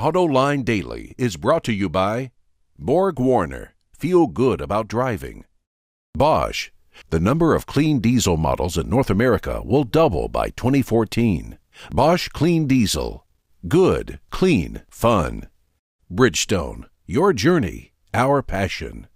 AutoLine Daily is brought to you by Borg Warner, feel good about driving. Bosch, the number of clean diesel models in North America will double by 2014. Bosch Clean Diesel, good, clean, fun. Bridgestone, your journey, our passion.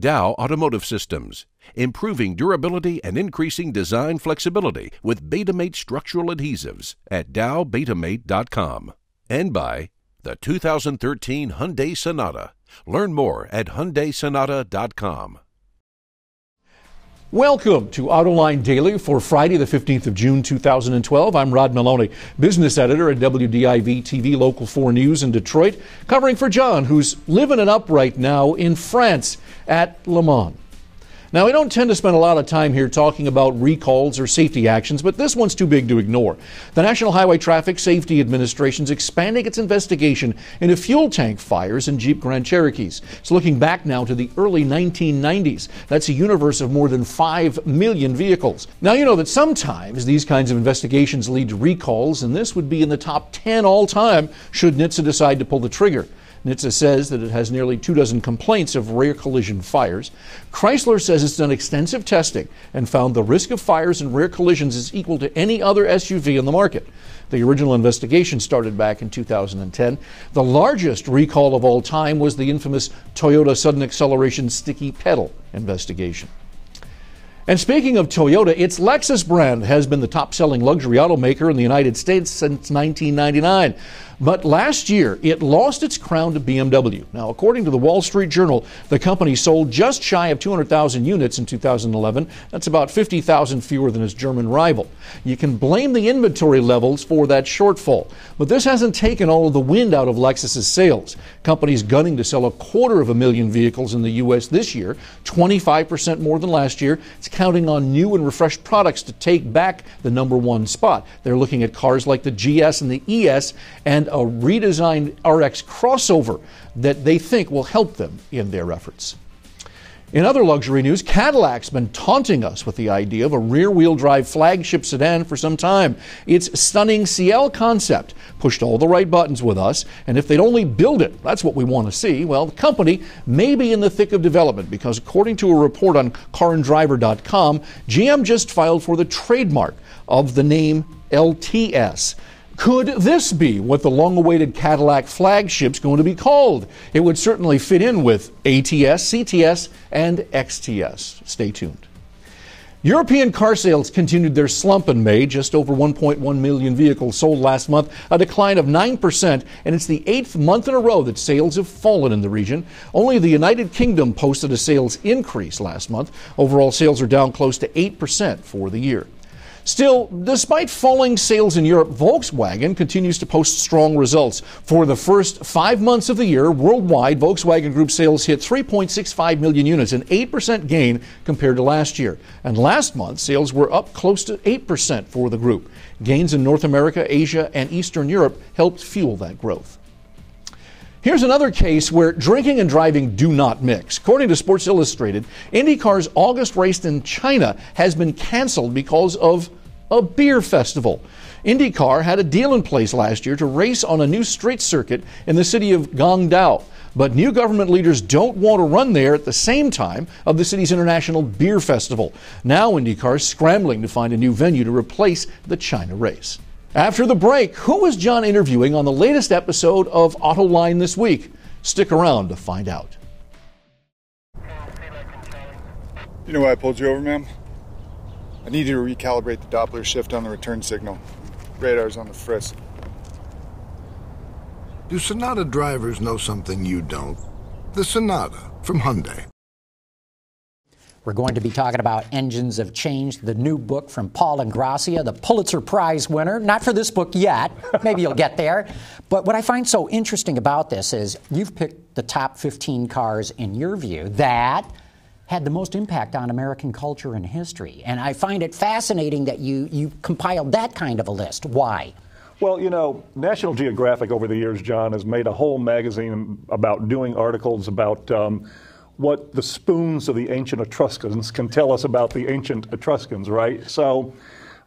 Dow Automotive Systems, improving durability and increasing design flexibility with Betamate structural adhesives at dowbetamate.com. And by the 2013 Hyundai Sonata. Learn more at HyundaiSonata.com. Welcome to AutoLine Daily for Friday, the 15th of June, 2012. I'm Rod Maloney, business editor at WDIV-TV Local 4 News in Detroit, covering for John, who's living it up right now in France at Le Mans. Now, we don't tend to spend a lot of time here talking about recalls or safety actions, but this one's too big to ignore. The National Highway Traffic Safety Administration's expanding its investigation into fuel tank fires in Jeep Grand Cherokees. It's looking back now to the early 1990s. That's a universe of more than 5 million vehicles. Now, you know that sometimes these kinds of investigations lead to recalls, and this would be in the top 10 all time should NHTSA decide to pull the trigger. NHTSA says that it has nearly 24 complaints of rare collision fires. Chrysler says it's done extensive testing and found the risk of fires and rare collisions is equal to any other SUV in the market. The original investigation started back in 2010. The largest recall of all time was the infamous Toyota sudden acceleration sticky pedal investigation. And speaking of Toyota, its Lexus brand has been the top-selling luxury automaker in the United States since 1999. But last year, it lost its crown to BMW. Now, according to the Wall Street Journal, the company sold just shy of 200,000 units in 2011. That's about 50,000 fewer than its German rival. You can blame the inventory levels for that shortfall. But this hasn't taken all of the wind out of Lexus's sales. Companies gunning to sell 250,000 vehicles in the U.S. this year, 25% more than last year. It's counting on new and refreshed products to take back the #1 spot. They're looking at cars like the GS and the ES and a redesigned RX crossover that they think will help them in their efforts. In other luxury news, Cadillac's been taunting us with the idea of a rear-wheel drive flagship sedan for some time. Its stunning CL concept pushed all the right buttons with us, and if they'd only build it, that's what we want to see. Well, the company may be in the thick of development because according to a report on CarAndDriver.com, GM just filed for the trademark of the name LTS. Could this be what the long-awaited Cadillac flagship's going to be called? It would certainly fit in with ATS, CTS, and XTS. Stay tuned. European car sales continued their slump in May, just over 1.1 million vehicles sold last month, a decline of 9%, and it's the 8th month in a row that sales have fallen in the region. Only the United Kingdom posted a sales increase last month. Overall sales are down close to 8% for the year. Still, despite falling sales in Europe, Volkswagen continues to post strong results. For the first 5 months of the year, worldwide, Volkswagen Group sales hit 3.65 million units, an 8% gain compared to last year. And last month, sales were up close to 8% for the group. Gains in North America, Asia, and Eastern Europe helped fuel that growth. Here's another case where drinking and driving do not mix. According to Sports Illustrated, IndyCar's August race in China has been canceled because of a beer festival. IndyCar had a deal in place last year to race on a new street circuit in the city of Guangzhou, but new government leaders don't want to run there at the same time of the city's international beer festival. Now IndyCar is scrambling to find a new venue to replace the China race. After the break, who was John interviewing on the latest episode of AutoLine this week? Stick around to find out. You know why I pulled you over, ma'am? I need you to recalibrate the Doppler shift on the return signal. Radar's on the frisk. Do Sonata drivers know something you don't? The Sonata from Hyundai. We're going to be talking about Engines of Change, the new book from Paul Ingrassia, the Pulitzer Prize winner. Not for this book yet. Maybe you'll get there. But what I find so interesting about this is you've picked the top 15 cars, in your view, that had the most impact on American culture and history. And I find it fascinating that you compiled that kind of a list. Why? Well, you know, National Geographic over the years, John, has made a whole magazine about doing articles about what the spoons of the ancient Etruscans can tell us about the ancient Etruscans, right? So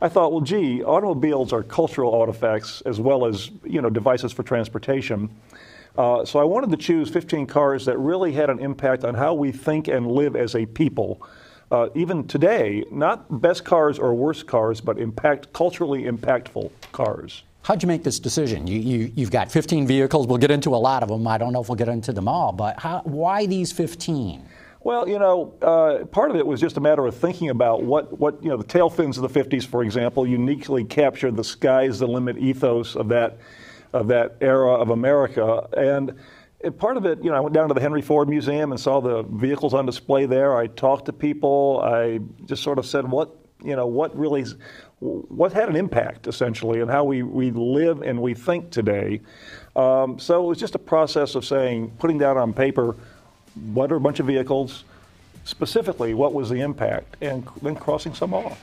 I thought, well, gee, automobiles are cultural artifacts as well as, you know, devices for transportation. So I wanted to choose 15 cars that really had an impact on how we think and live as a people. Even today, not best cars or worst cars, but culturally impactful cars. How'd you make this decision? You've got 15 vehicles. We'll get into a lot of them. I don't know if we'll get into them all, but why these 15? Well, you know, part of it was just a matter of thinking about what you know, the tail fins of the 50s, for example, uniquely captured the sky's the limit ethos of that era of America. And part of it, you know, I went down to the Henry Ford Museum and saw the vehicles on display there. I talked to people. I just sort of said, what had an impact, essentially, on how we live and we think today. So it was just a process of putting down on paper, what are a bunch of vehicles, specifically what was the impact, and then crossing some off.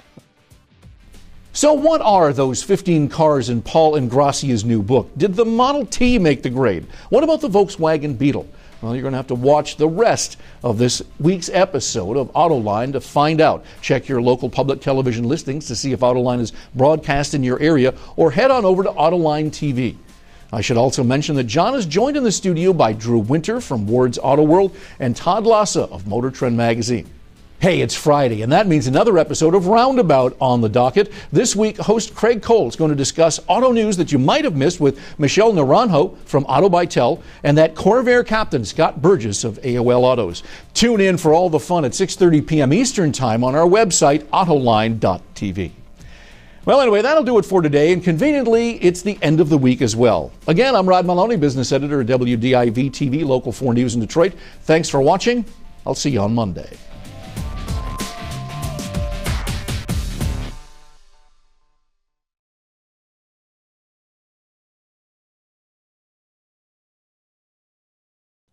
So what are those 15 cars in Paul Ingrassia's new book? Did the Model T make the grade? What about the Volkswagen Beetle? Well, you're going to have to watch the rest of this week's episode of AutoLine to find out. Check your local public television listings to see if AutoLine is broadcast in your area, or head on over to AutoLine TV. I should also mention that John is joined in the studio by Drew Winter from Ward's Auto World and Todd Lassa of Motor Trend Magazine. Hey, it's Friday, and that means another episode of Roundabout on the docket. This week, host Craig Cole is going to discuss auto news that you might have missed with Michelle Naranjo from Auto by Tel and that Corvair captain, Scott Burgess of AOL Autos. Tune in for all the fun at 6:30 p.m. Eastern Time on our website, autoline.tv. Well, anyway, that'll do it for today, and conveniently, it's the end of the week as well. Again, I'm Rod Maloney, business editor at WDIV-TV, Local 4 News in Detroit. Thanks for watching. I'll see you on Monday.